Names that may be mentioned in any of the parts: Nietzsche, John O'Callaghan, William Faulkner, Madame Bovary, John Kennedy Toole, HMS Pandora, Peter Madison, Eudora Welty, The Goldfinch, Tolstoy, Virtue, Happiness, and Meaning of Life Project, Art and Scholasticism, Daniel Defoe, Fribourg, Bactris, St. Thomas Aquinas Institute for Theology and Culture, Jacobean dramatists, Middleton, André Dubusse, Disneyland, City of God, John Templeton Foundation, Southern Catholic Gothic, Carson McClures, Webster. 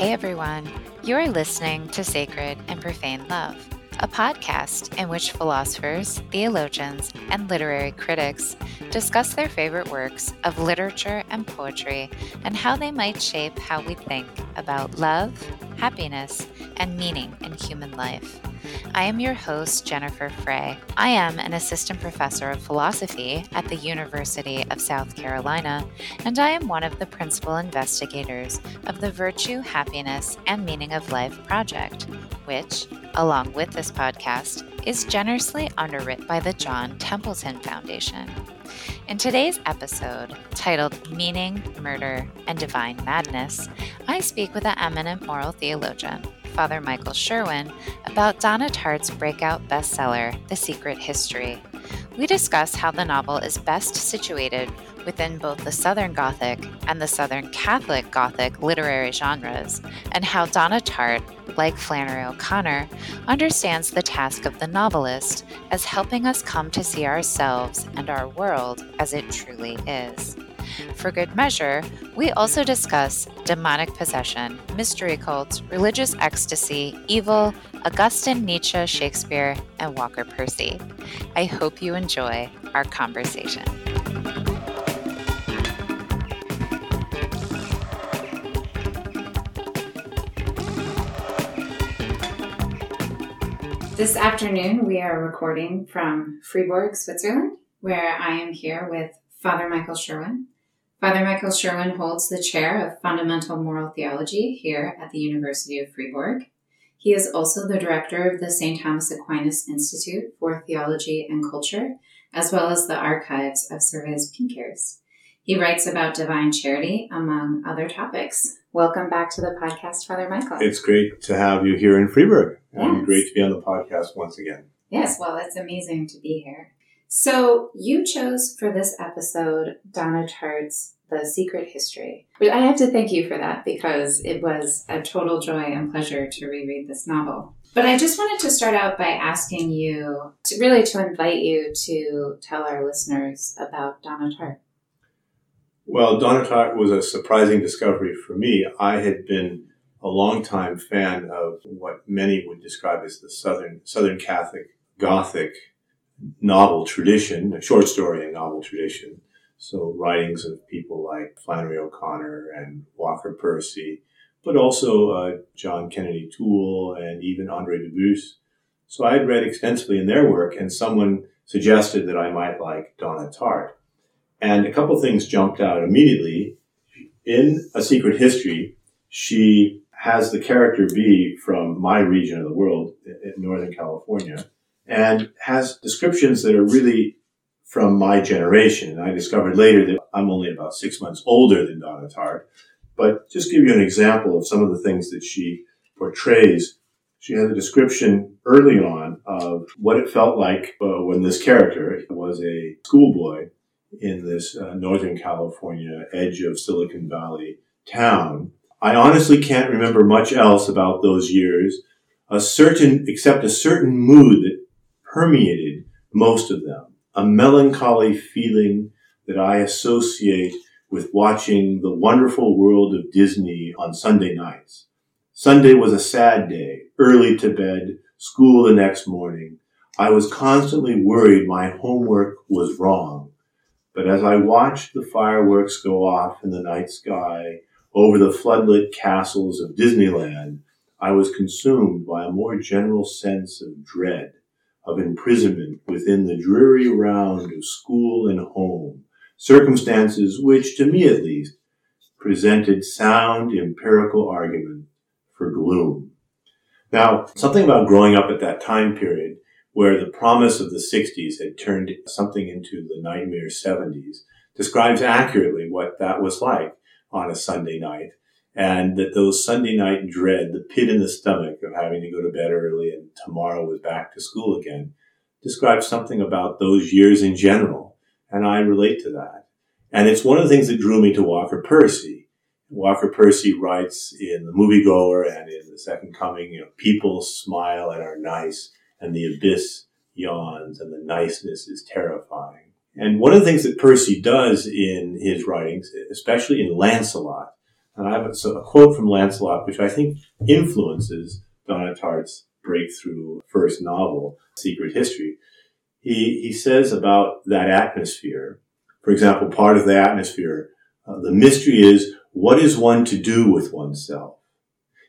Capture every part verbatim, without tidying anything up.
Hey everyone, you're listening to Sacred and Profane Love, a podcast in which philosophers, theologians, and literary critics discuss their favorite works of literature and poetry and how they might shape how we think about love, happiness, and meaning in human life. I am your host, Jennifer Frey. I am an assistant professor of philosophy at the University of South Carolina, and I am one of the principal investigators of the Virtue, Happiness, and Meaning of Life Project, which, along with this podcast, is generously underwritten by the John Templeton Foundation. In today's episode, titled Meaning, Murder, and Divine Madness, I speak with an eminent moral theologian, Father Michael Sherwin, about Donna Tartt's breakout bestseller, The Secret History. We discuss how the novel is best situated within both the Southern Gothic and the Southern Catholic Gothic literary genres, and how Donna Tartt, like Flannery O'Connor, understands the task of the novelist as helping us come to see ourselves and our world as it truly is. For good measure, we also discuss demonic possession, mystery cults, religious ecstasy, evil, Augustine, Nietzsche, Shakespeare, and Walker Percy. I hope you enjoy our conversation. This afternoon, we are recording from Fribourg, Switzerland, where I am here with Father Michael Sherwin. Father Michael Sherwin holds the chair of Fundamental Moral Theology here at the University of Fribourg. He is also the director of the Saint Thomas Aquinas Institute for Theology and Culture, as well as the archives of Cervais Pinkers. He writes about divine charity, among other topics. Welcome back to the podcast, Father Michael. It's great to have you here in Fribourg, and yes. Great to be on the podcast once again. Yes, well, it's amazing to be here. So you chose for this episode Donna Tartt's The Secret History. But I have to thank you for that because it was a total joy and pleasure to reread this novel. But I just wanted to start out by asking you, to really to invite you to tell our listeners about Donna Tartt. Well, Donna Tartt was a surprising discovery for me. I had been a longtime fan of what many would describe as the Southern, Southern Catholic Gothic novel tradition, a short story and novel tradition. So writings of people like Flannery O'Connor and Walker Percy, but also uh, John Kennedy Toole and even André Dubusse. So I had read extensively in their work, and someone suggested that I might like Donna Tartt. And a couple things jumped out immediately. In A Secret History, she has the character B from my region of the world, in Northern California, and has descriptions that are really from my generation. And I discovered later that I'm only about six months older than Donna Tartt. But just give you an example of some of the things that she portrays. She has a description early on of what it felt like uh, when this character was a schoolboy in this uh, Northern California, edge of Silicon Valley town. I honestly can't remember much else about those years, a certain except a certain mood that permeated most of them, a melancholy feeling that I associate with watching The Wonderful World of Disney on Sunday nights. Sunday was a sad day, early to bed, school the next morning. I was constantly worried my homework was wrong. But as I watched the fireworks go off in the night sky over the floodlit castles of Disneyland, I was consumed by a more general sense of dread, of imprisonment within the dreary round of school and home, circumstances which, to me at least, presented sound empirical argument for gloom. Now, something about growing up at that time period, where the promise of the sixties had turned something into the nightmare seventies, describes accurately what that was like on a Sunday night, and that those Sunday night dread, the pit in the stomach of having to go to bed early and tomorrow was back to school again, describes something about those years in general, and I relate to that. And it's one of the things that drew me to Walker Percy. Walker Percy writes in The Moviegoer and in The Second Coming, you know, people smile and are nice, and the abyss yawns, and the niceness is terrifying. And one of the things that Percy does in his writings, especially in Lancelot, And I have a, a quote from Lancelot, which I think influences Donna Tartt's breakthrough first novel, Secret History. He he says about that atmosphere, for example, part of the atmosphere, uh, the mystery is, what is one to do with oneself?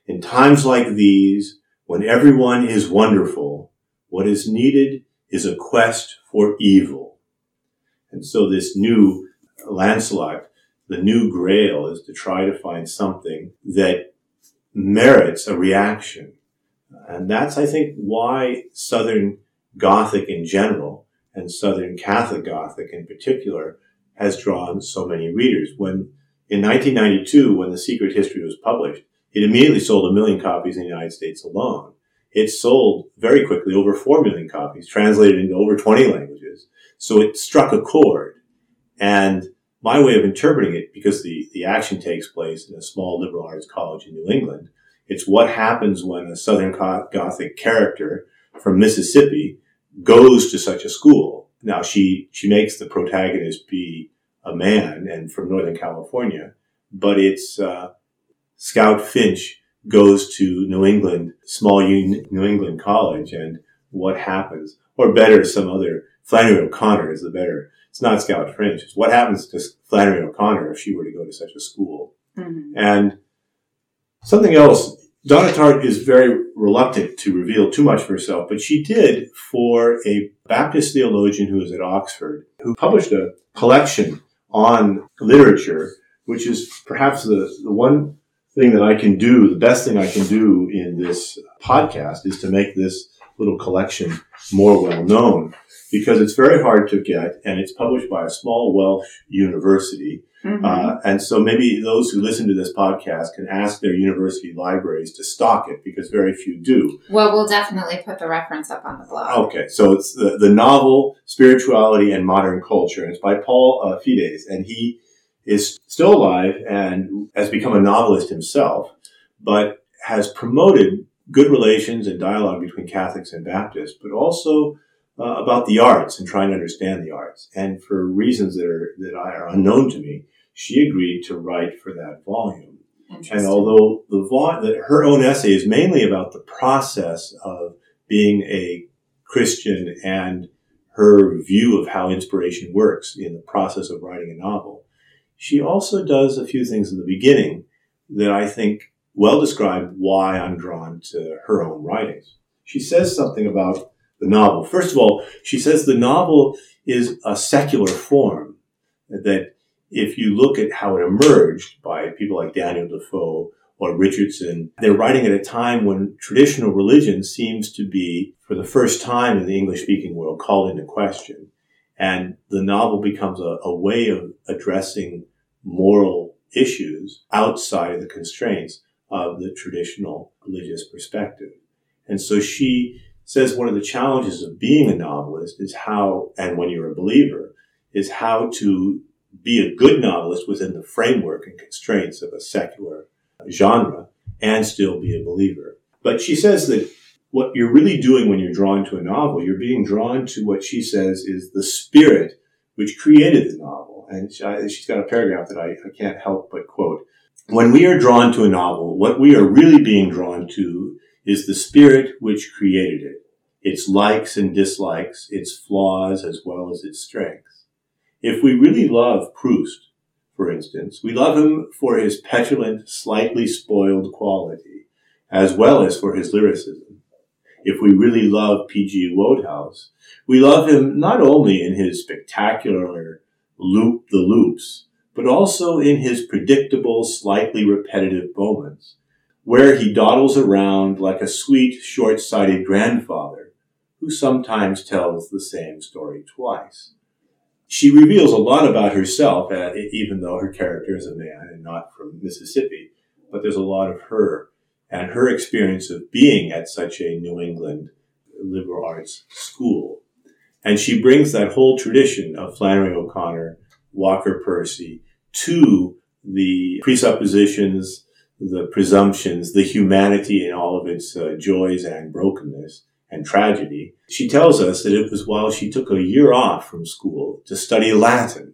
In times like these, when everyone is wonderful, what is needed is a quest for evil. And so this new Lancelot, the new grail, is to try to find something that merits a reaction. And that's, I think, why Southern Gothic in general, and Southern Catholic Gothic in particular, has drawn so many readers. When in nineteen ninety-two, when The Secret History was published, it immediately sold a million copies in the United States alone. It sold very quickly over four million copies, translated into over twenty languages. So it struck a chord. And my way of interpreting it, because the, the action takes place in a small liberal arts college in New England, it's what happens when a Southern Gothic character from Mississippi goes to such a school. Now, she, she makes the protagonist be a man and from Northern California, but it's uh, Scout Finch goes to New England, small un- New England college, and what happens? Or better, some other, Flannery O'Connor is the better. It's not Scout Finch. It's what happens to Flannery O'Connor if she were to go to such a school. Mm-hmm. And something else, Donna Tartt is very reluctant to reveal too much of herself, but she did for a Baptist theologian who was at Oxford, who published a collection on literature, which is perhaps the, the one thing that I can do, the best thing I can do in this podcast is to make this little collection more well-known, because it's very hard to get, and it's published by a small Welsh university. Mm-hmm. Uh, and so maybe those who listen to this podcast can ask their university libraries to stock it, because very few do. Well, we'll definitely put the reference up on the blog. Okay, so it's the, the novel Spirituality and Modern Culture, and it's by Paul uh, Fides, and he is still alive and has become a novelist himself, but has promoted good relations and dialogue between Catholics and Baptists, but also uh, about the arts and trying to understand the arts. And for reasons that are that are unknown to me, she agreed to write for that volume. And although the vo- that her own essay is mainly about the process of being a Christian and her view of how inspiration works in the process of writing a novel, she also does a few things in the beginning that I think well describe why I'm drawn to her own writings. She says something about the novel. First of all, she says the novel is a secular form, that if you look at how it emerged by people like Daniel Defoe or Richardson, they're writing at a time when traditional religion seems to be, for the first time in the English-speaking world, called into question. And the novel becomes a, a way of addressing moral issues outside of the constraints of the traditional religious perspective. And so she says one of the challenges of being a novelist is how, and when you're a believer, is how to be a good novelist within the framework and constraints of a secular genre and still be a believer. But she says that what you're really doing when you're drawn to a novel, you're being drawn to what she says is the spirit which created the novel. And she's got a paragraph that I, I can't help but quote. When we are drawn to a novel, what we are really being drawn to is the spirit which created it, its likes and dislikes, its flaws as well as its strengths. If we really love Proust, for instance, we love him for his petulant, slightly spoiled quality, as well as for his lyricism. If we really love P G Wodehouse, we love him not only in his spectacular loop-the-loops, but also in his predictable, slightly repetitive moments, where he dawdles around like a sweet, short-sighted grandfather who sometimes tells the same story twice. She reveals a lot about herself, even though her character is a man and not from Mississippi, but there's a lot of her and her experience of being at such a New England liberal arts school. And she brings that whole tradition of Flannery O'Connor, Walker Percy, to the presuppositions, the presumptions, the humanity in all of its uh, joys and brokenness and tragedy. She tells us that it was while she took a year off from school to study Latin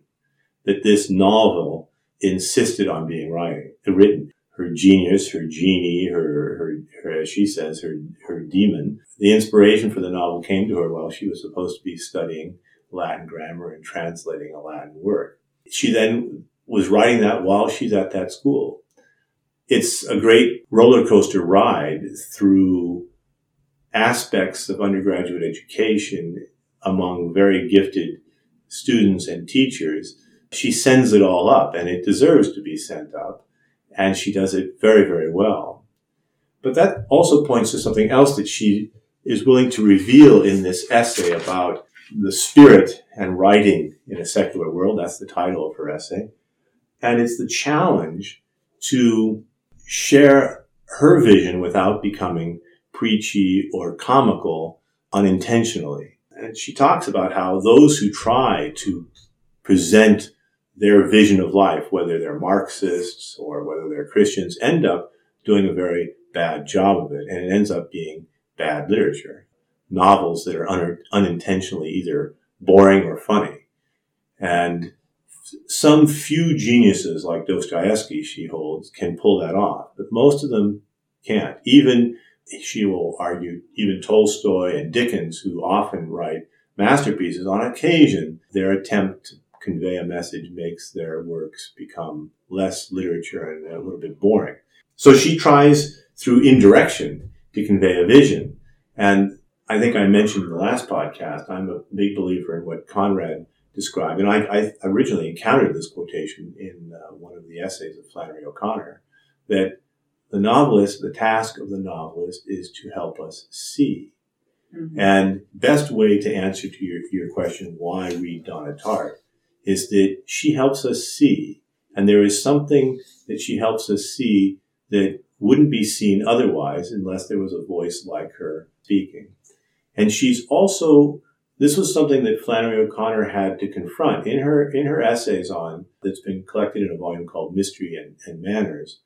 that this novel insisted on being right, written. Her genius, her genie, her, her, her, as she says, her, her demon. The inspiration for the novel came to her while she was supposed to be studying Latin grammar and translating a Latin work. She then was writing that while she's at that school. It's a great roller coaster ride through aspects of undergraduate education among very gifted students and teachers. She sends it all up, and it deserves to be sent up. And she does it very, very well. But that also points to something else that she is willing to reveal in this essay about the spirit and writing in a secular world. That's the title of her essay. And it's the challenge to share her vision without becoming preachy or comical unintentionally. And she talks about how those who try to present their vision of life, whether they're Marxists or whether they're Christians, end up doing a very bad job of it. And it ends up being bad literature, novels that are un- unintentionally either boring or funny. And some few geniuses like Dostoevsky, she holds, can pull that off, but most of them can't. Even, she will argue, even Tolstoy and Dickens, who often write masterpieces, on occasion, their attempt to convey a message makes their works become less literature and a little bit boring. So she tries through indirection to convey a vision. And I think I mentioned in the last podcast, I'm a big believer in what Conrad described. And I, I originally encountered this quotation in uh, one of the essays of Flannery O'Connor, that the novelist, the task of the novelist is to help us see. Mm-hmm. And best way to answer to your, your question, why read Donna Tartt, is that she helps us see, and there is something that she helps us see that wouldn't be seen otherwise unless there was a voice like her speaking. And she's also, this was something that Flannery O'Connor had to confront. In her in her essays on, that's been collected in a volume called Mystery and, and Manners,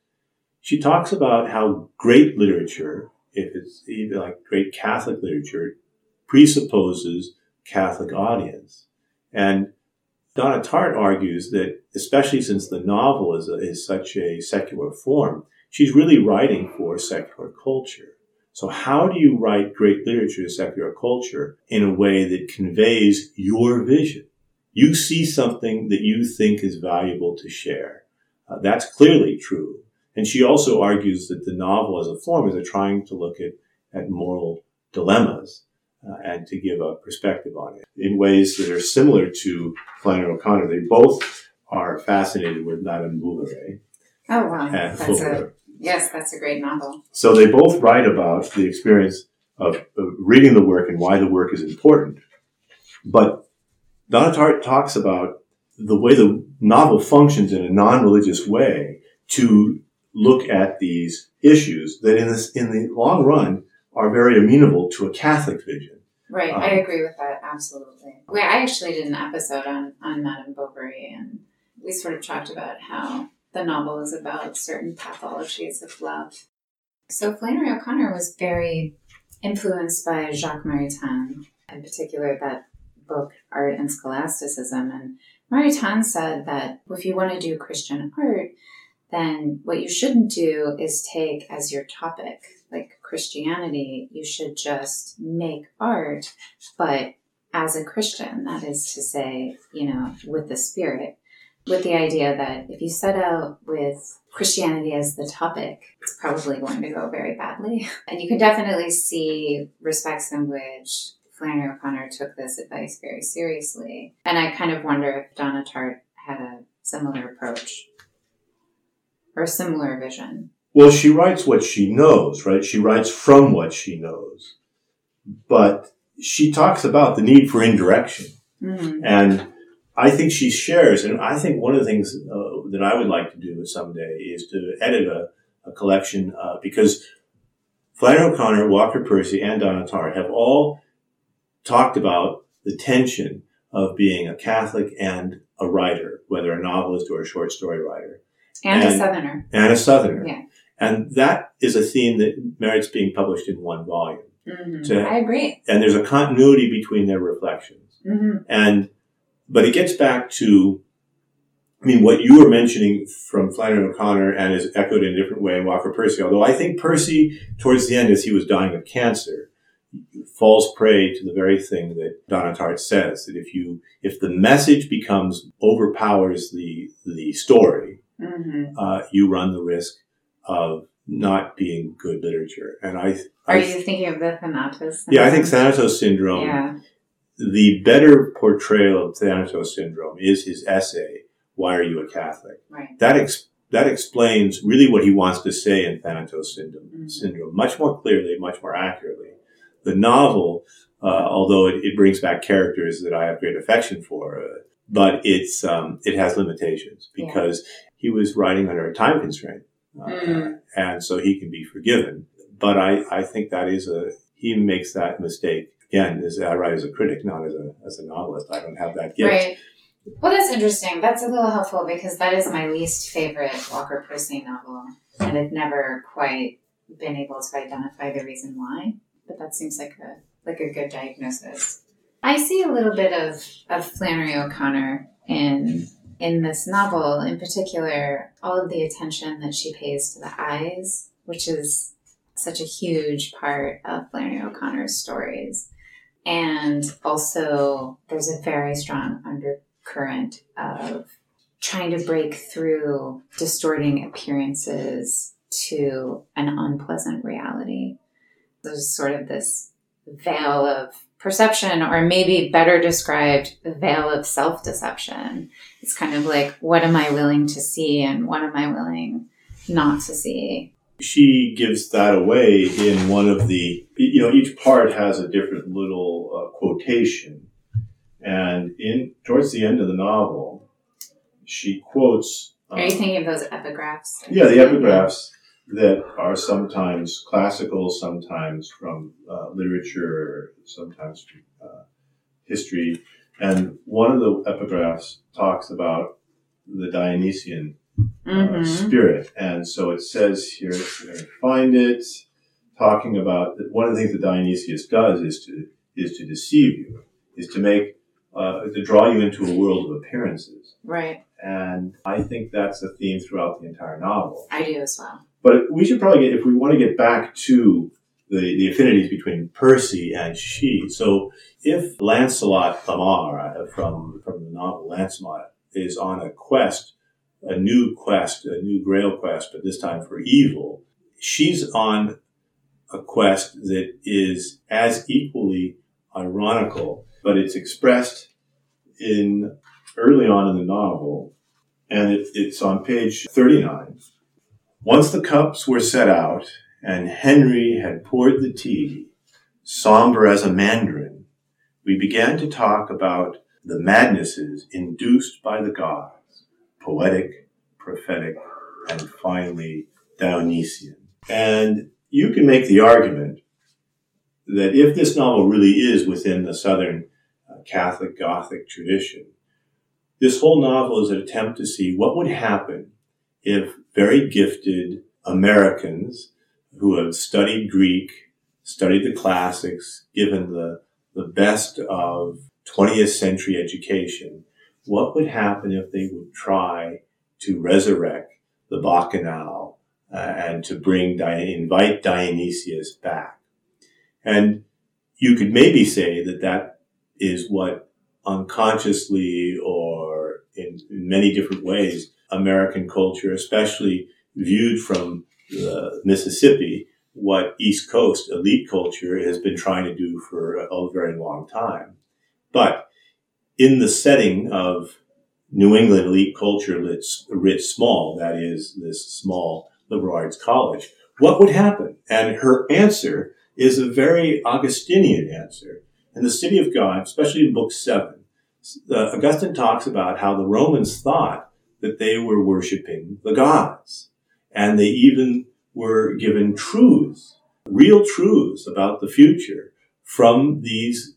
she talks about how great literature, if it's even like great Catholic literature, presupposes Catholic audience. And Donna Tartt argues that, especially since the novel is, a, is such a secular form, she's really writing for secular culture. So how do you write great literature to secular culture in a way that conveys your vision? You see something that you think is valuable to share. Uh, that's clearly true. And she also argues that the novel as a form is a trying to look at, at moral dilemmas. Uh, and to give a perspective on it in ways that are similar to Flannery O'Connor. They both are fascinated with Madame Bovary. Oh, wow. That's a, yes, that's a great novel. So they both write about the experience of, of reading the work and why the work is important. But Donna Tartt talks about the way the novel functions in a non-religious way to look at these issues that in this, in the long run, are very amenable to a Catholic vision. Right, um, I agree with that, absolutely. We, I actually did an episode on, on Madame Bovary, and we sort of talked about how the novel is about certain pathologies of love. So Flannery O'Connor was very influenced by Jacques Maritain, in particular that book, Art and Scholasticism. And Maritain said that if you want to do Christian art, then what you shouldn't do is take as your topic, like Christianity. You should just make art, but as a Christian, that is to say, you know, with the spirit, with the idea that if you set out with Christianity as the topic, it's probably going to go very badly. And you can definitely see respects in which Flannery O'Connor took this advice very seriously. And I kind of wonder if Donna Tartt had a similar approach. Or a similar vision. Well, she writes what she knows, right? She writes from what she knows. But she talks about the need for indirection. Mm-hmm. And I think she shares, and I think one of the things uh, that I would like to do someday is to edit a, a collection, uh, because Flannery O'Connor, Walker Percy, and Donna Tartt have all talked about the tension of being a Catholic and a writer, whether a novelist or a short story writer. And, and a Southerner. And a Southerner. Yeah. And that is a theme that merits being published in one volume. Mm-hmm. To, I agree. And there's a continuity between their reflections. Mm-hmm. And, but it gets back to I mean, what you were mentioning from Flannery O'Connor and is echoed in a different way in Walker Percy, although I think Percy, towards the end, as he was dying of cancer, falls prey to the very thing that Donna Tartt says, that if you, if the message becomes, overpowers the, the story, mm-hmm. uh, you run the risk of not being good literature. And I, I Are you thinking of the Thanatos Syndrome? Yeah, I think Thanatos Syndrome, yeah. The better portrayal of Thanatos Syndrome is his essay, Why Are You a Catholic? Right. That ex- that explains really what he wants to say in Thanatos Syndrome, mm-hmm. syndrome much more clearly, much more accurately. The novel, uh, although it, it brings back characters that I have great affection for, uh, but it's um, it has limitations because yeah. he was writing under a time constraint, uh, mm. and so he can be forgiven. But I, I think that is a he makes that mistake again. As I write as a critic, not as a as a novelist. I don't have that gift. Right. Well, that's interesting. That's a little helpful because that is my least favorite Walker Percy novel, and I've never quite been able to identify the reason why. But that seems like a like a good diagnosis. I see a little bit of, of Flannery O'Connor in in this novel, in particular, all of the attention that she pays to the eyes, which is such a huge part of Flannery O'Connor's stories. And also, there's a very strong undercurrent of trying to break through distorting appearances to an unpleasant reality. There's sort of this veil of perception, or maybe better described, the veil of self-deception. It's kind of like, what am I willing to see and what am I willing not to see? She gives that away in one of the, you know, each part has a different little uh, quotation. And in towards the end of the novel, she quotes... Um, Are you thinking of those epigraphs? Yeah, the epigraphs. That are sometimes classical, sometimes from uh, literature, sometimes from uh, history. And one of the epigraphs talks about the Dionysian uh, mm-hmm. spirit. And so it says here, find it, talking about that one of the things that Dionysius does is to is to deceive you, is to make, uh, to draw you into a world of appearances. Right. And I think that's a theme throughout the entire novel. I do as well. But we should probably get, if we want to get back to the, the affinities between Percy and she. So if Lancelot Lamar from, from the novel Lancelot is on a quest, a new quest, a new grail quest, but this time for evil, she's on a quest that is as equally ironical, but it's expressed in early on in the novel, and it, it's on page thirty-nine. Once the cups were set out, and Henry had poured the tea, somber as a mandarin, we began to talk about the madnesses induced by the gods, poetic, prophetic, and finally Dionysian. And you can make the argument that if this novel really is within the Southern Catholic Gothic tradition, this whole novel is an attempt to see what would happen if very gifted Americans who have studied Greek, studied the classics, given the, the best of twentieth century education, what would happen if they would try to resurrect the Bacchanal uh, and to bring invite Dionysius back? And you could maybe say that that is what unconsciously or in, in many different ways American culture, especially viewed from the Mississippi, what East Coast elite culture has been trying to do for a very long time. But in the setting of New England elite culture writ small, that is, this small liberal arts college, what would happen? And her answer is a very Augustinian answer. In the City of God, especially in Book seven, uh, Augustine talks about how the Romans thought that they were worshiping the gods. And they even were given truths, real truths about the future from these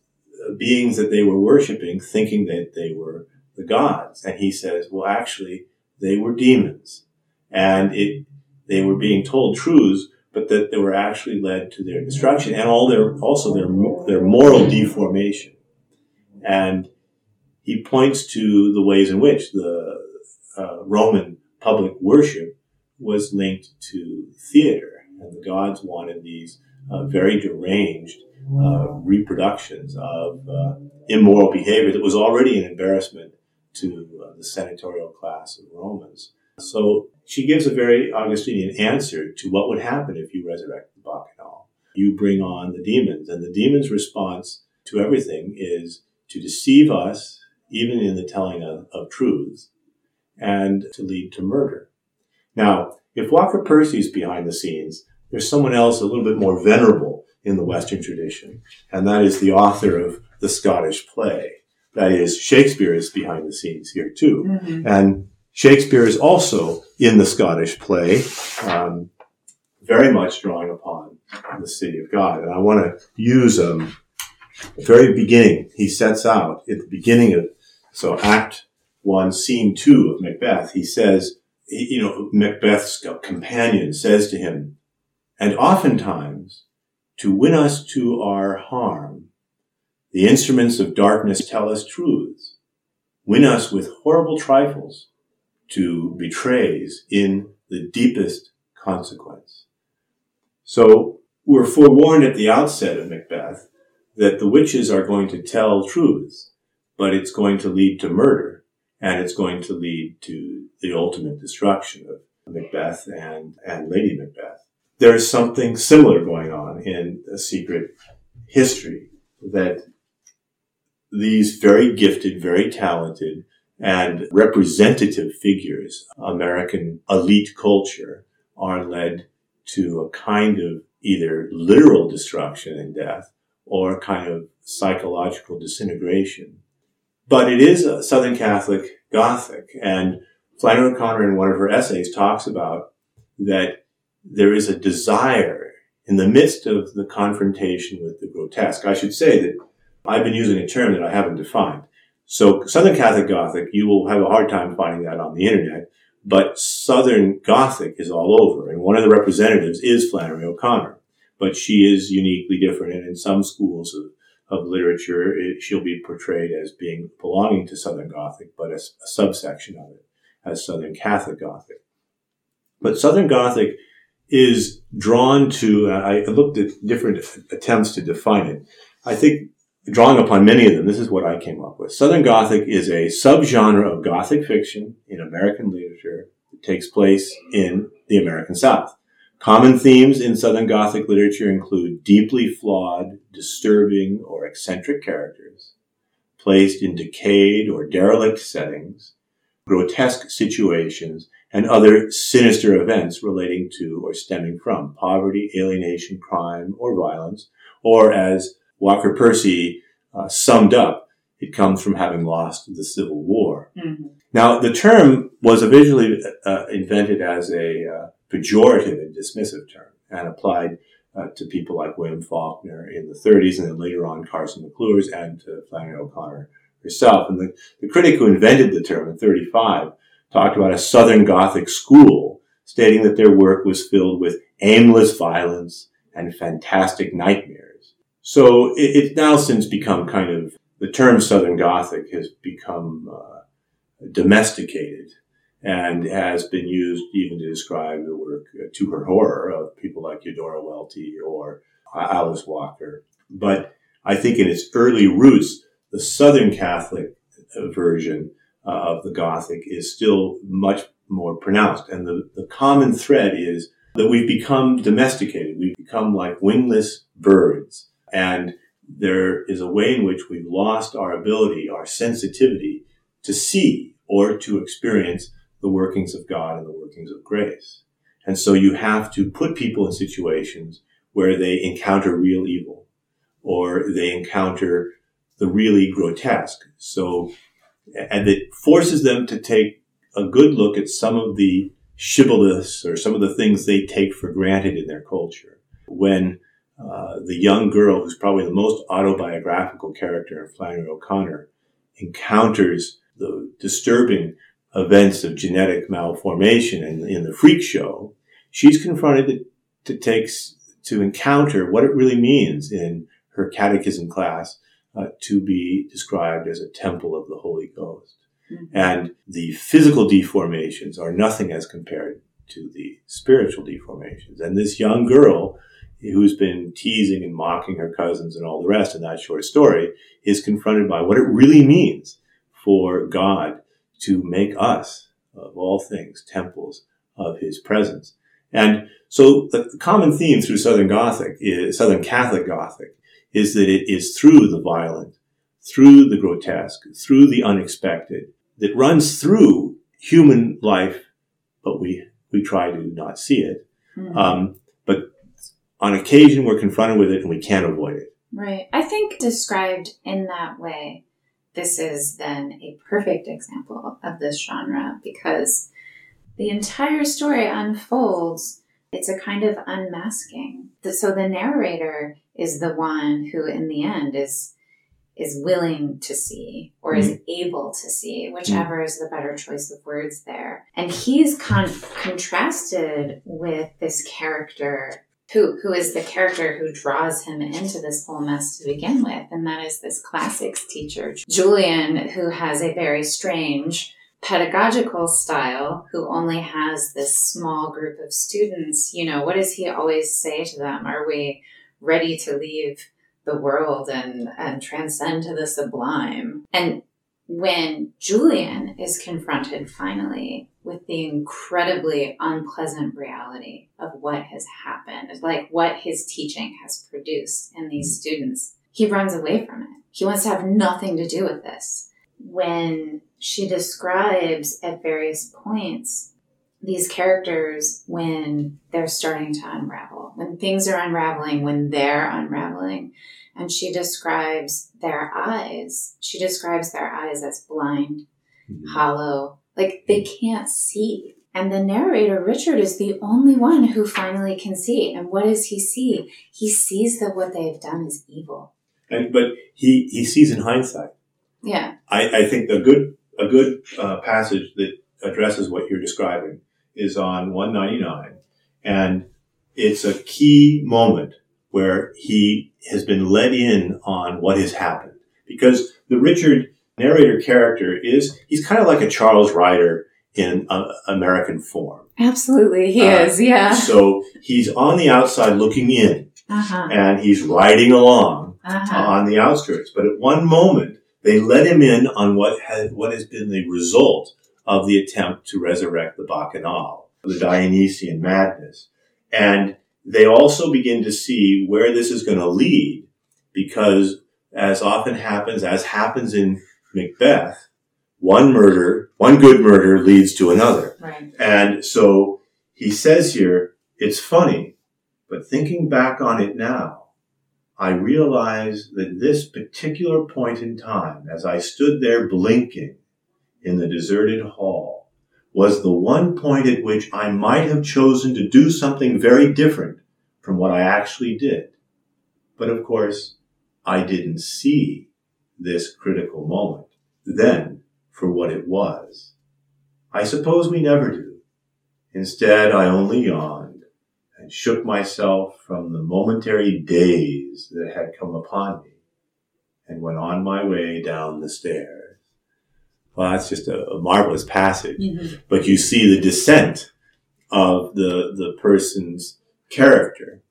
beings that they were worshiping, thinking that they were the gods. And he says, well, actually, they were demons. And it, they were being told truths, but that they were actually led to their destruction and all their, also their, their moral deformation. And he points to the ways in which the uh, Roman public worship was linked to theater, and the gods wanted these uh, very deranged uh, reproductions of uh, immoral behavior that was already an embarrassment to uh, the senatorial class of Romans. So she gives a very Augustinian answer to what would happen if you resurrect the Bacchanal. You bring on the demons, and the demons' response to everything is to deceive us, even in the telling of, of truths, and to lead to murder. Now, if Walker Percy's behind the scenes, there's someone else a little bit more venerable in the Western tradition, and that is the author of the Scottish play. That is, Shakespeare is behind the scenes here too. Mm-hmm. And Shakespeare is also in the Scottish play, um, very much drawing upon the City of God. And I want to use um, the very beginning. He sets out at the beginning of, so Act one, Scene two of Macbeth. He says, you know, Macbeth's companion says to him, "And oftentimes, to win us to our harm, the instruments of darkness tell us truths, win us with horrible trifles, to betrays in the deepest consequence." So we're forewarned at the outset of Macbeth that the witches are going to tell truths, but it's going to lead to murder, and it's going to lead to the ultimate destruction of Macbeth and, and Lady Macbeth. There is something similar going on in A Secret History, that these very gifted, very talented, and representative figures, American elite culture, are led to a kind of either literal destruction and death or a kind of psychological disintegration. But it is a Southern Catholic Gothic, and Flannery O'Connor in one of her essays talks about that there is a desire in the midst of the confrontation with the grotesque. I should say that I've been using a term that I haven't defined. So Southern Catholic Gothic, you will have a hard time finding that on the internet, but Southern Gothic is all over. And one of the representatives is Flannery O'Connor, but she is uniquely different. And in some schools of, of literature, it, she'll be portrayed as being belonging to Southern Gothic, but as a subsection of it, as Southern Catholic Gothic. But Southern Gothic is drawn to, I looked at different attempts to define it. I think drawing upon many of them, this is what I came up with. Southern Gothic is a subgenre of Gothic fiction in American literature that takes place in the American South. Common themes in Southern Gothic literature include deeply flawed, disturbing, or eccentric characters placed in decayed or derelict settings, grotesque situations, and other sinister events relating to or stemming from poverty, alienation, crime, or violence, or as Walker Percy uh, summed up, it comes from having lost the Civil War. Mm-hmm. Now, the term was originally uh, invented as a uh, pejorative and dismissive term, and applied uh, to people like William Faulkner in the thirties, and then later on Carson McClures, and to Flannery O'Connor herself. And the, the critic who invented the term in thirty-five talked about a Southern Gothic school, stating that their work was filled with aimless violence and fantastic nightmares. So it's it now since become kind of, the term Southern Gothic has become uh, domesticated and has been used even to describe the work, uh, to her horror, of people like Eudora Welty or uh, Alice Walker. But I think in its early roots, the Southern Catholic version uh, of the Gothic is still much more pronounced. And the, the common thread is that we've become domesticated. We've become like wingless birds. And there is a way in which we've lost our ability, our sensitivity to see or to experience the workings of God and the workings of grace. And so you have to put people in situations where they encounter real evil or they encounter the really grotesque. So, and it forces them to take a good look at some of the shibboleths or some of the things they take for granted in their culture. When Uh, the young girl, who's probably the most autobiographical character in Flannery O'Connor, encounters the disturbing events of genetic malformation in, in the freak show, she's confronted to, to, take, to encounter what it really means in her catechism class uh, to be described as a temple of the Holy Ghost. Mm-hmm. And the physical deformations are nothing as compared to the spiritual deformations. And this young girl, who's been teasing and mocking her cousins and all the rest in that short story, is confronted by what it really means for God to make us, of all things, temples of his presence. And so the common theme through Southern Gothic, is, Southern Catholic Gothic, is that it is through the violent, through the grotesque, through the unexpected, that runs through human life, but we, we try to not see it. Mm. Um, but on occasion, we're confronted with it and we can't avoid it. Right. I think described in that way, this is then a perfect example of this genre, because the entire story unfolds. It's a kind of unmasking. So the narrator is the one who, in the end, is is willing to see, or is able to see, whichever is the better choice of words there. And he's con- contrasted with this character who who is the character who draws him into this whole mess to begin with, and that is this classics teacher, Julian, who has a very strange pedagogical style, who only has this small group of students. You know, what does he always say to them? Are we ready to leave the world and, and transcend to the sublime? And when Julian is confronted finally with the incredibly unpleasant reality of what has happened, like what his teaching has produced in these students, he runs away from it. He wants to have nothing to do with this. When she describes at various points these characters when they're starting to unravel, when things are unraveling, when they're unraveling. And she describes their eyes. She describes their eyes as blind, mm-hmm. hollow, like they can't see. And the narrator, Richard, is the only one who finally can see. And what does he see? He sees that what they've done is evil. And But he, he sees in hindsight. Yeah. I, I think a good, a good uh, passage that addresses what you're describing is on one ninety-nine, and it's a key moment where he has been let in on what has happened, because the Richard narrator character is, he's kind of like a Charles Ryder in uh, American form. Absolutely, he uh, is, yeah. So he's on the outside looking in, uh-huh. and he's riding along uh-huh. on the outskirts, but at one moment they let him in on what has, what has been the result of the attempt to resurrect the Bacchanal, the Dionysian madness. And they also begin to see where this is going to lead, because as often happens, as happens in Macbeth, one murder, one good murder leads to another. Right. And so he says here, it's funny, but thinking back on it now, I realize that this particular point in time, as I stood there blinking, in the deserted hall, was the one point at which I might have chosen to do something very different from what I actually did. But of course, I didn't see this critical moment then for what it was. I suppose we never do. Instead, I only yawned and shook myself from the momentary daze that had come upon me and went on my way down the stairs. Well, that's just a, a marvelous passage. Mm-hmm. But you see the descent of the the person's character.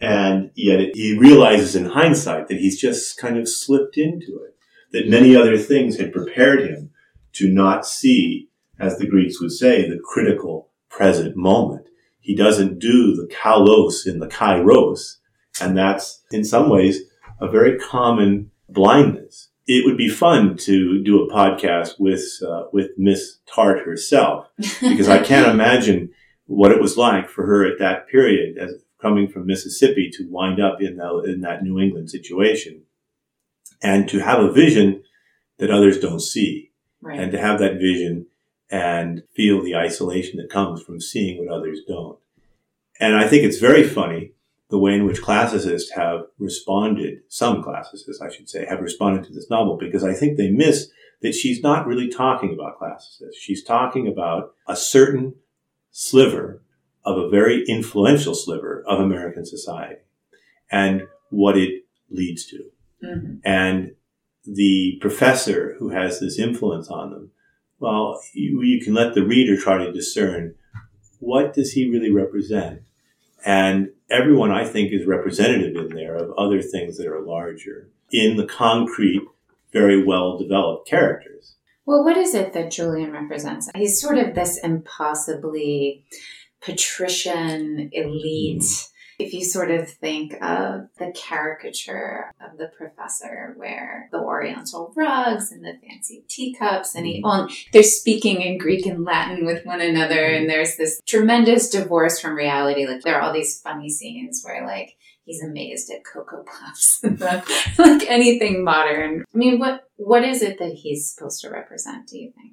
And yet it, he realizes in hindsight that he's just kind of slipped into it, that many other things had prepared him to not see, as the Greeks would say, the critical present moment. He doesn't do the kalos in the kairos. And that's, in some ways, a very common blindness. It would be fun to do a podcast with uh, with Miss Tartt herself, because I can't imagine what it was like for her at that period, as coming from Mississippi to wind up in that, in that New England situation, and to have a vision that others don't see, right. and to have that vision and feel the isolation that comes from seeing what others don't. And I think it's very funny the way in which classicists have responded, some classicists, I should say, have responded to this novel, because I think they miss that she's not really talking about classicists. She's talking about a certain sliver of a very influential sliver of American society and what it leads to. Mm-hmm. And the professor who has this influence on them well, you, you can let the reader try to discern what does he really represent. And everyone, I think, is representative in there of other things that are larger in the concrete, very well-developed characters. Well, what is it that Julian represents? He's sort of this impossibly patrician elite. Mm. If you sort of think of the caricature of the professor, where the oriental rugs and the fancy teacups, and he, well, they're speaking in Greek and Latin with one another, and there's this tremendous divorce from reality. Like, there are all these funny scenes where, like, he's amazed at Cocoa Puffs, like anything modern. I mean, what what is it that he's supposed to represent, do you think?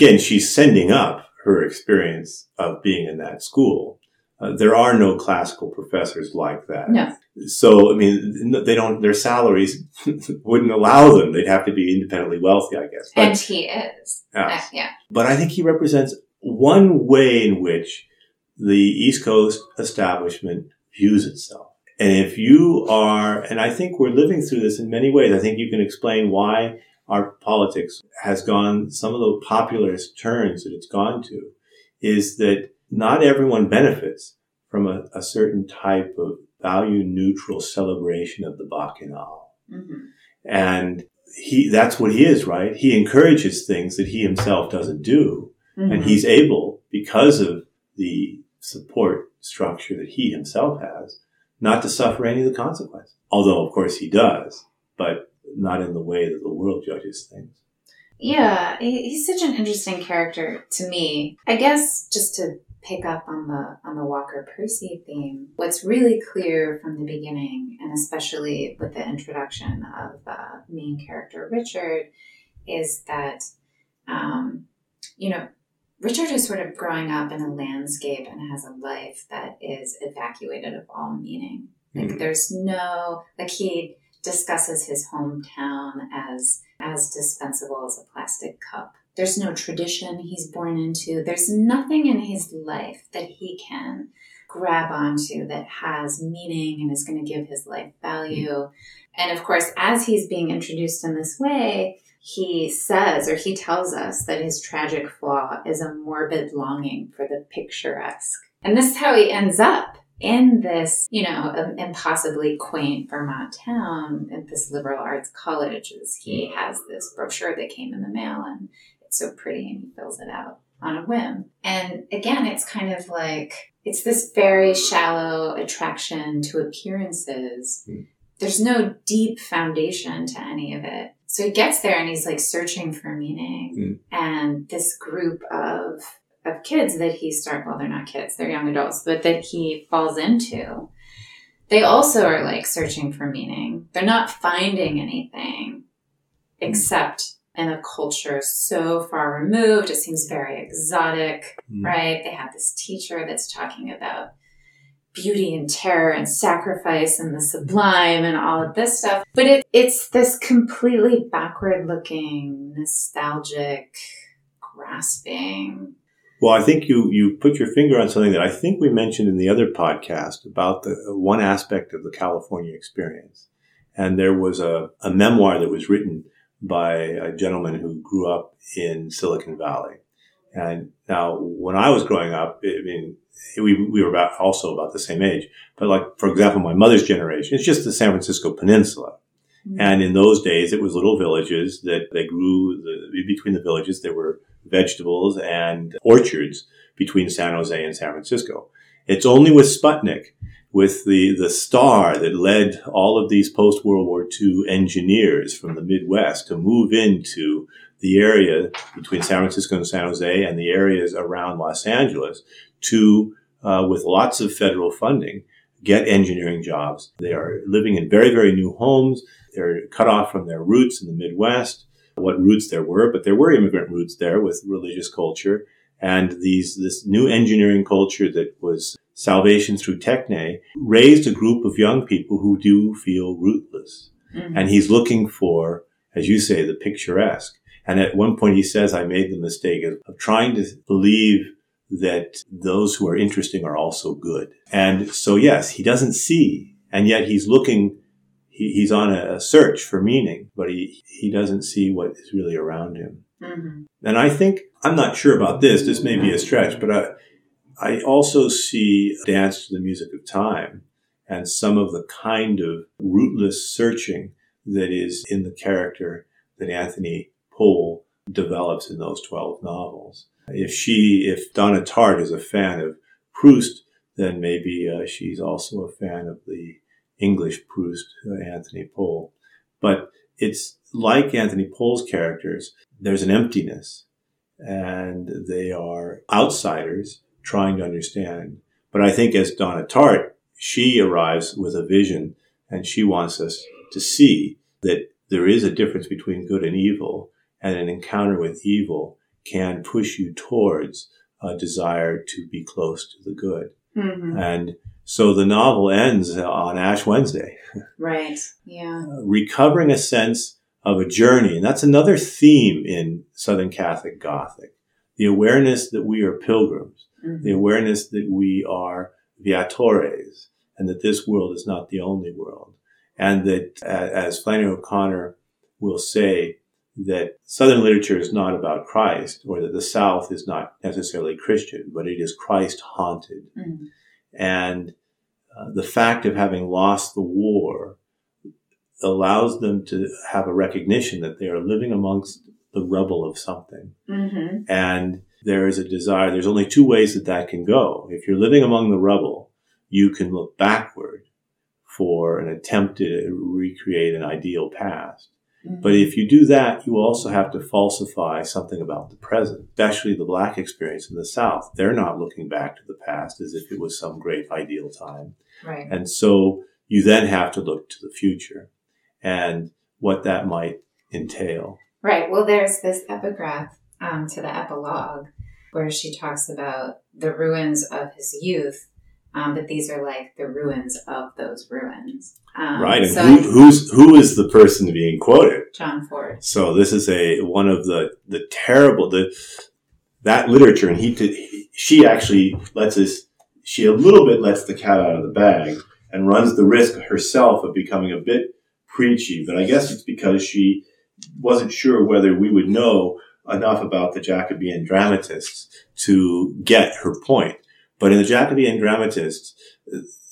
Again, she's sending up her experience of being in that school. Uh, there are no classical professors like that. No. So, I mean, they don't, their salaries wouldn't allow them. They'd have to be independently wealthy, I guess. But, and he is. Yeah. Uh, yeah. But I think he represents one way in which the East Coast establishment views itself. And if you are, and I think we're living through this in many ways, I think you can explain why our politics has gone some of the populist turns that it's gone to, is that not everyone benefits from a, a certain type of value-neutral celebration of the Bacchanal. Mm-hmm. And he that's what he is, right? He encourages things that he himself doesn't do. Mm-hmm. And he's able, because of the support structure that he himself has, not to suffer any of the consequences. Although, of course, he does, but not in the way that the world judges things. Yeah, he's such an interesting character to me. I guess just to pick up on the on the Walker Percy theme, what's really clear from the beginning, and especially with the introduction of the main character Richard, is that um, you know Richard is sort of growing up in a landscape and has a life that is evacuated of all meaning. Like mm-hmm. there's no like he discusses his hometown as as dispensable as a plastic cup. There's no tradition he's born into. There's nothing in his life that he can grab onto that has meaning and is going to give his life value. And of course, as he's being introduced in this way, he says, or he tells us, that his tragic flaw is a morbid longing for the picturesque. And this is how he ends up in this, you know, impossibly quaint Vermont town at this liberal arts college. Is he has this brochure that came in the mail, and it's so pretty, and he fills it out on a whim. And again, it's kind of like, it's this very shallow attraction to appearances. There's no deep foundation to any of it. So he gets there and he's like searching for meaning. Mm. And this group of of kids that he start, well, they're not kids, they're young adults, but that he falls into, they also are like searching for meaning. They're not finding anything except in a culture so far removed. It seems very exotic, mm. right? They have this teacher that's talking about beauty and terror and sacrifice and the sublime and all of this stuff. But it, it's this completely backward looking, nostalgic, grasping. Well, I think you, you put your finger on something that I think we mentioned in the other podcast about the one aspect of the California experience. And there was a, a memoir that was written by a gentleman who grew up in Silicon Valley. And now, when I was growing up, I mean, we we were about also about the same age. But like, for example, my mother's generation, it's just the San Francisco Peninsula. Mm-hmm. And in those days, it was little villages that they grew, the, between the villages, there were vegetables and orchards between San Jose and San Francisco. It's only with Sputnik, with the, the star that led all of these post-World War Two engineers from the Midwest to move into the area between San Francisco and San Jose and the areas around Los Angeles to, uh, with lots of federal funding, get engineering jobs. They are living in very, very new homes. They're cut off from their roots in the Midwest, what roots there were, but there were immigrant roots there with religious culture. And these this new engineering culture that was salvation through techne raised a group of young people who do feel rootless. Mm-hmm. And he's looking for, as you say, the picturesque. And at one point he says, I made the mistake of, of trying to believe that those who are interesting are also good. And so, yes, he doesn't see, and yet he's looking, he, he's on a, a search for meaning, but he, he doesn't see what is really around him. Mm-hmm. And I think, I'm not sure about this, this may be a stretch, but I, I also see a dance to the music of time and some of the kind of rootless searching that is in the character that Anthony Powell develops in those twelve novels. If she, if Donna Tartt is a fan of Proust, then maybe uh, she's also a fan of the English Proust, uh, Anthony Powell. But it's like Anthony Powell's characters, there's an emptiness, and they are outsiders trying to understand. But I think as Donna Tartt, she arrives with a vision, and she wants us to see that there is a difference between good and evil, and an encounter with evil can push you towards a desire to be close to the good. Mm-hmm. And so the novel ends on Ash Wednesday. Right, yeah. Uh, recovering a sense of a journey. And that's another theme in Southern Catholic Gothic. The awareness that we are pilgrims. Mm-hmm. The awareness that we are viatores. And that this world is not the only world. And that, as Flannery O'Connor will say, that Southern literature is not about Christ, or that the South is not necessarily Christian, but it is Christ-haunted. Mm-hmm. And uh, the fact of having lost the war allows them to have a recognition that they are living amongst the rubble of something. Mm-hmm. And there is a desire. There's only two ways that that can go. If you're living among the rubble, you can look backward for an attempt to recreate an ideal past. Mm-hmm. But if you do that, you also have to falsify something about the present, especially the Black experience in the South. They're not looking back to the past as if it was some great ideal time. Right. And so you then have to look to the future and what that might entail. Right. Well, there's this epigraph um, to the epilogue where she talks about the ruins of his youth. Um, but these are like the ruins of those ruins. Um, right. And so who, who's, who is the person being quoted? John Ford. So this is a one of the, the terrible, the, that literature. And he, he she actually lets us, she a little bit lets the cat out of the bag and runs the risk herself of becoming a bit preachy. But I guess it's because she wasn't sure whether we would know enough about the Jacobean dramatists to get her point. But in the Jacobean dramatists,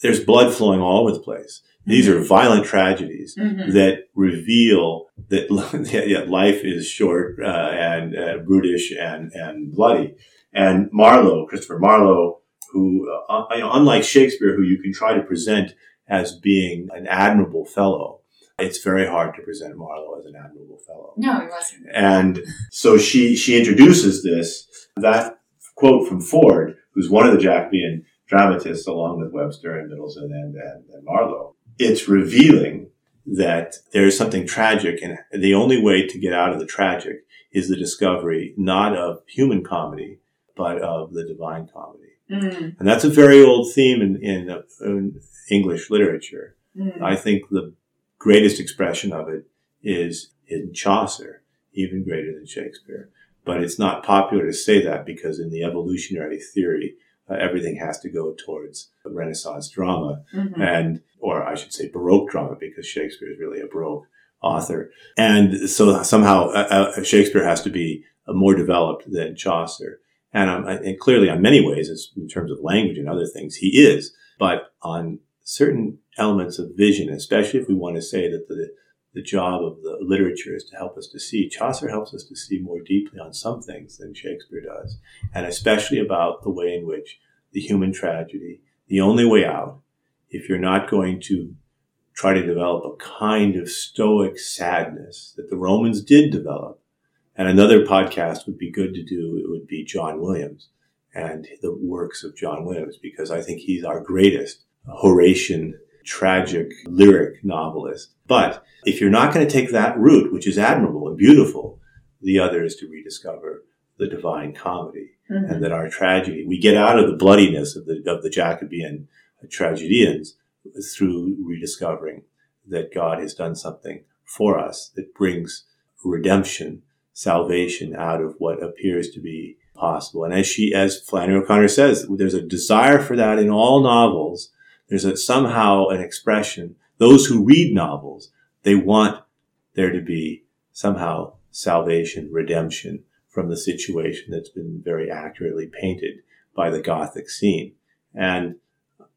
there's blood flowing all over the place. These are violent tragedies mm-hmm. that reveal that yeah, life is short uh, and uh, brutish and, and bloody. And Marlowe, Christopher Marlowe, who, uh, unlike Shakespeare, who you can try to present as being an admirable fellow, it's very hard to present Marlowe as an admirable fellow. No, he wasn't. And so she, she introduces this, that quote from Ford, who's one of the Jacobean dramatists, along with Webster and Middleton and, and, and Marlowe. It's revealing that there is something tragic, and the only way to get out of the tragic is the discovery not of human comedy, but of the divine comedy. Mm. And that's a very old theme in, in, in English literature. Mm. I think the greatest expression of it is in Chaucer, even greater than Shakespeare. But it's not popular to say that because in the evolutionary theory, uh, everything has to go towards Renaissance drama mm-hmm. and, or I should say Baroque drama, because Shakespeare is really a Baroque author. And so somehow uh, uh, Shakespeare has to be uh, more developed than Chaucer. And, um, and clearly on many ways, it's in terms of language and other things, he is. But on certain elements of vision, especially if we want to say that the The job of the literature is to help us to see. Chaucer helps us to see more deeply on some things than Shakespeare does, and especially about the way in which the human tragedy, the only way out, if you're not going to try to develop a kind of stoic sadness that the Romans did develop, and another podcast would be good to do, it would be John Williams and the works of John Williams, because I think he's our greatest Horatian tragic lyric novelist. But if you're not going to take that route, which is admirable and beautiful, the other is to rediscover the divine comedy mm-hmm. and that our tragedy, we get out of the bloodiness of the, of the Jacobean tragedians through rediscovering that God has done something for us that brings redemption, salvation out of what appears to be possible. And as she, as Flannery O'Connor says, there's a desire for that in all novels. There's a, somehow an expression. Those who read novels, they want there to be somehow salvation, redemption from the situation that's been very accurately painted by the Gothic scene. And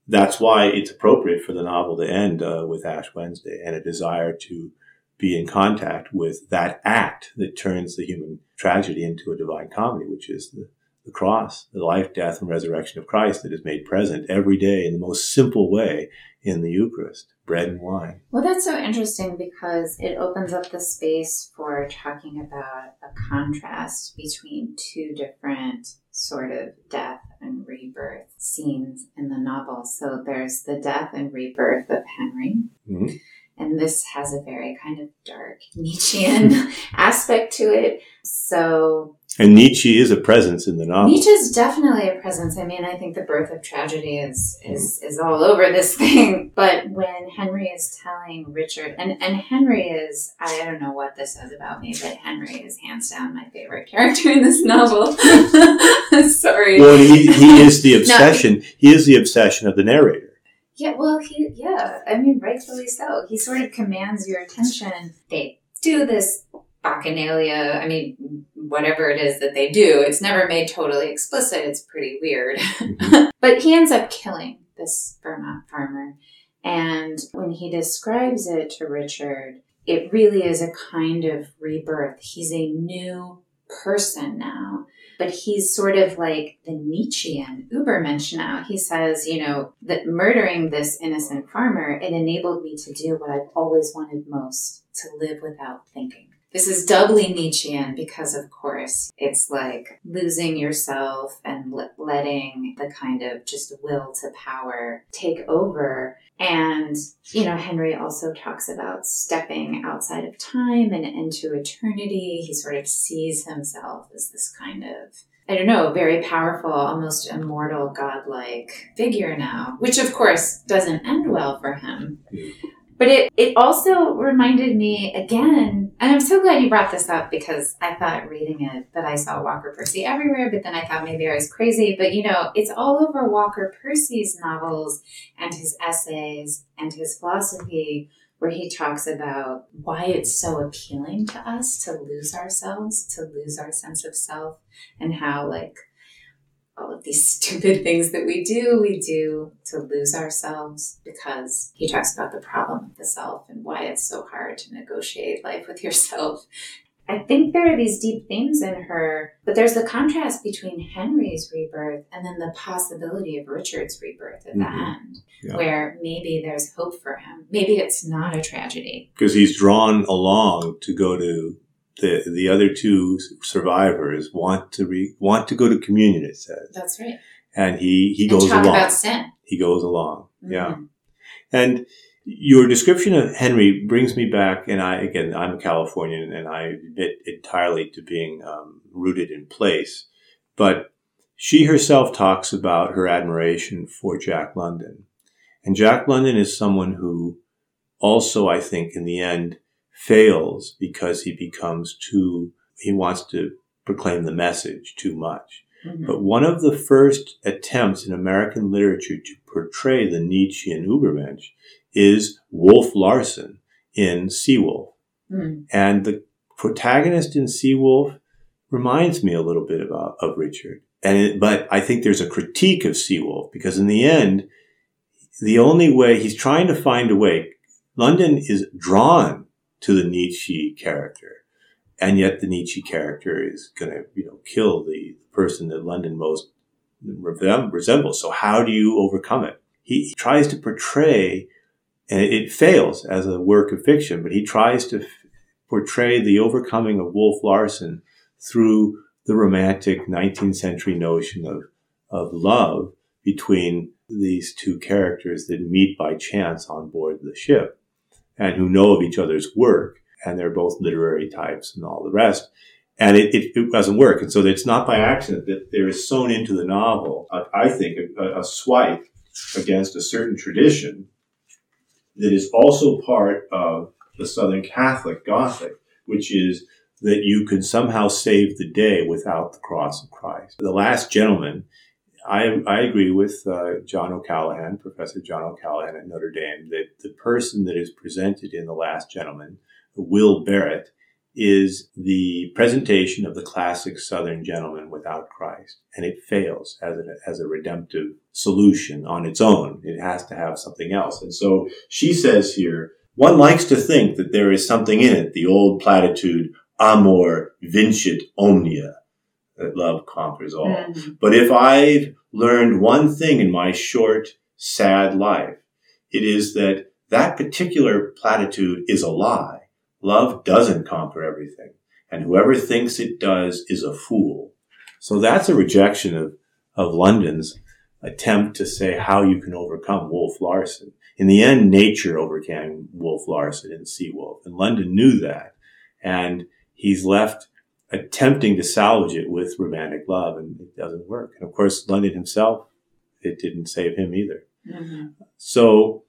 that's why it's appropriate for the novel to end uh, with Ash Wednesday and a desire to be in contact with that act that turns the human tragedy into a divine comedy, which is the, the cross, the life, death, and resurrection of Christ that is made present every day in the most simple way in the Eucharist, bread and wine. Well, that's so interesting because it opens up the space for talking about a contrast between two different sort of death and rebirth scenes in the novel. So there's the death and rebirth of Henry. Mm-hmm. And this has a very kind of dark Nietzschean aspect to it. So, and Nietzsche is a presence in the novel. Nietzsche is definitely a presence. I mean, I think the birth of tragedy is is, mm. is all over this thing. But when Henry is telling Richard, and, and Henry is, I don't know what this says about me, but Henry is hands down my favorite character in this novel. Sorry. Well, he, he is the obsession. No. He is the obsession of the narrator. Yeah, well, he, yeah, I mean, rightfully so. He sort of commands your attention. They do this bacchanalia, I mean, whatever it is that they do, it's never made totally explicit. It's pretty weird. But he ends up killing this Vermont farmer. And when he describes it to Richard, it really is a kind of rebirth. He's a new person now. But he's sort of like the Nietzschean Ubermensch now. He says, you know, that murdering this innocent farmer, it enabled me to do what I've always wanted most, to live without thinking. This is doubly Nietzschean because, of course, it's like losing yourself and letting the kind of just will to power take over. And, you know, Henry also talks about stepping outside of time and into eternity. He sort of sees himself as this kind of, I don't know, very powerful, almost immortal, godlike figure now, which, of course, doesn't end well for him. But it, it also reminded me, again, and I'm so glad you brought this up because I thought reading it that I saw Walker Percy everywhere, but then I thought maybe I was crazy. But, you know, it's all over Walker Percy's novels and his essays and his philosophy where he talks about why it's so appealing to us to lose ourselves, to lose our sense of self, and how, like, all of these stupid things that we do, we do to lose ourselves, because he talks about the problem of the self and why it's so hard to negotiate life with yourself. I think there are these deep themes in her, but there's the contrast between Henry's rebirth and then the possibility of Richard's rebirth at mm-hmm. the end, yeah. where maybe there's hope for him. Maybe it's not a tragedy. Because he's drawn along to go to... The the other two survivors want to re, want to go to communion, it says. That's right. And he, he goes and talk along. About sin. He goes along. Mm-hmm. Yeah. And your description of Henry brings me back, and I, again, I'm a Californian, and I admit entirely to being um, rooted in place. But she herself talks about her admiration for Jack London. And Jack London is someone who also, I think, in the end, fails because he becomes too, he wants to proclaim the message too much. Mm-hmm. But one of the first attempts in American literature to portray the Nietzschean Ubermensch is Wolf Larsen in Seawolf. Mm-hmm. And the protagonist in Seawolf reminds me a little bit about, of Richard. And it, but I think there's a critique of Seawolf because in the end, the only way, he's trying to find a way, London is drawn to the Nietzsche character. And yet the Nietzsche character is going to, you know, kill the person that London most resembles. So how do you overcome it? He tries to portray, and it fails as a work of fiction, but he tries to f- portray the overcoming of Wolf Larsen through the romantic nineteenth century notion of, of love between these two characters that meet by chance on board the ship, and who know of each other's work, and they're both literary types and all the rest. And it, it, it doesn't work. And so it's not by accident that there is sewn into the novel, I, I think, a, a swipe against a certain tradition that is also part of the Southern Catholic Gothic, which is that you can somehow save the day without the cross of Christ. The Last Gentleman, I, I agree with uh, John O'Callaghan, Professor John O'Callaghan at Notre Dame, that the person that is presented in The Last Gentleman, Will Barrett, is the presentation of the classic Southern gentleman without Christ. And it fails as a, as a redemptive solution on its own. It has to have something else. And so she says here, one likes to think that there is something in it, the old platitude, amor vincit omnia, that love conquers all. Mm-hmm. But if I've learned one thing in my short, sad life, it is that that particular platitude is a lie. Love doesn't conquer everything, and whoever thinks it does is a fool. So that's a rejection of, of London's attempt to say how you can overcome Wolf Larsen. In the end, nature overcame Wolf Larsen in Seawolf, and London knew that, and he's left attempting to salvage it with romantic love, and it doesn't work. And of course, London himself, it didn't save him either. Mm-hmm. So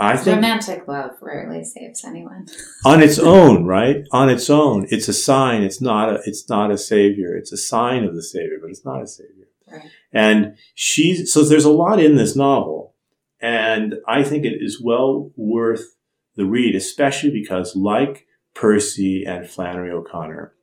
I think romantic love rarely saves anyone. On its own, right? On its own. It's a sign. It's not a, it's not a savior. It's a sign of the savior, but it's not a savior. Right. And she's, so there's a lot in this novel. And I think it is well worth the read, especially because, like Percy and Flannery O'Connor,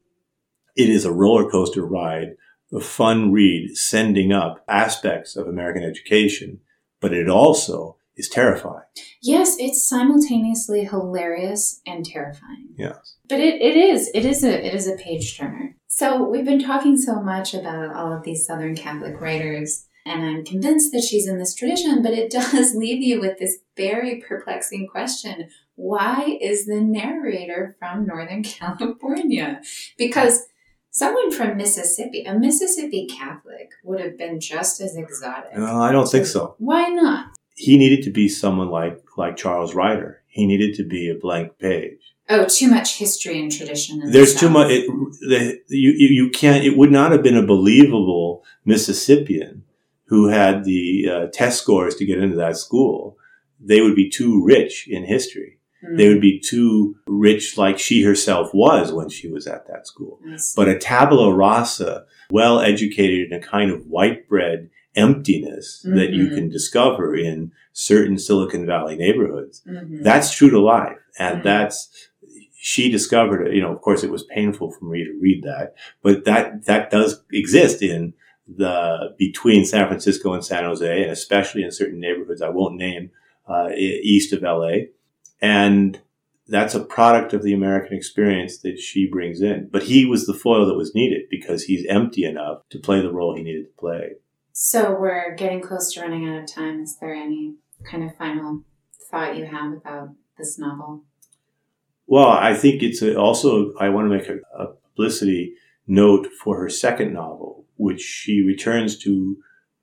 it is a roller coaster ride, a fun read, sending up aspects of American education, but it also is terrifying. Yes, it's simultaneously hilarious and terrifying. Yes. But it, it is. It is a it is a page turner. So we've been talking so much about all of these Southern Catholic writers, and I'm convinced that she's in this tradition, but it does leave you with this very perplexing question. Why is the narrator from Northern California? Because someone from Mississippi, a Mississippi Catholic, would have been just as exotic. No, I don't think so. Why not? He needed to be someone like, like Charles Ryder. He needed to be a blank page. Oh, too much history and tradition. In There's the too much. It, the, you, you can't, it would not have been a believable Mississippian who had the uh, test scores to get into that school. They would be too rich in history. Mm. They would be too rich like she herself was when she was at that school. But a tabula rasa, well-educated in a kind of white bread emptiness mm-hmm. that you can discover in certain Silicon Valley neighborhoods. Mm-hmm. That's true to life. And mm-hmm. that's, she discovered it. You know, of course it was painful for me to read that, but that, that does exist in the, between San Francisco and San Jose, and especially in certain neighborhoods I won't name, uh, east of L A. And that's a product of the American experience that she brings in. But he was the foil that was needed because he's empty enough to play the role he needed to play. So we're getting close to running out of time. Is there any kind of final thought you have about this novel? Well, I think it's a, also, I want to make a, a publicity note for her second novel, which she returns to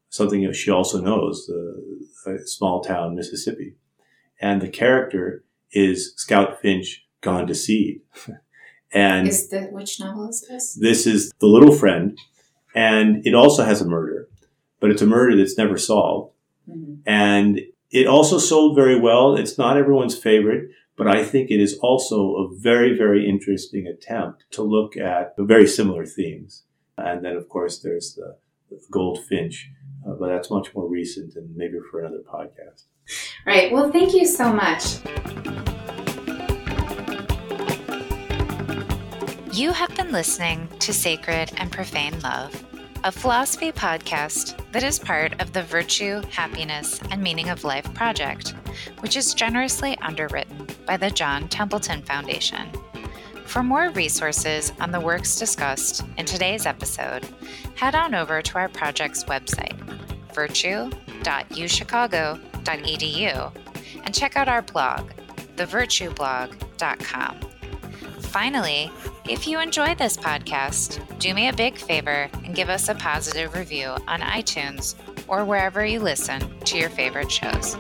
something that she also knows, the uh, small town Mississippi. And the character is Scout Finch gone to seed. And is the, which novel is this? This is The Little Friend. And it also has a murder. But it's a murder that's never solved. Mm-hmm. And it also sold very well. It's not everyone's favorite, but I think it is also a very, very interesting attempt to look at very similar themes. And then, of course, there's the Goldfinch, uh, but that's much more recent and maybe for another podcast. Right. Well, thank you so much. You have been listening to Sacred and Profane Love, a philosophy podcast that is part of the Virtue, Happiness, and Meaning of Life Project, which is generously underwritten by the John Templeton Foundation. For more resources on the works discussed in today's episode, head on over to our project's website, virtue dot u chicago dot e d u, and check out our blog, the virtue blog dot com. Finally, if you enjoy this podcast, do me a big favor and give us a positive review on iTunes or wherever you listen to your favorite shows.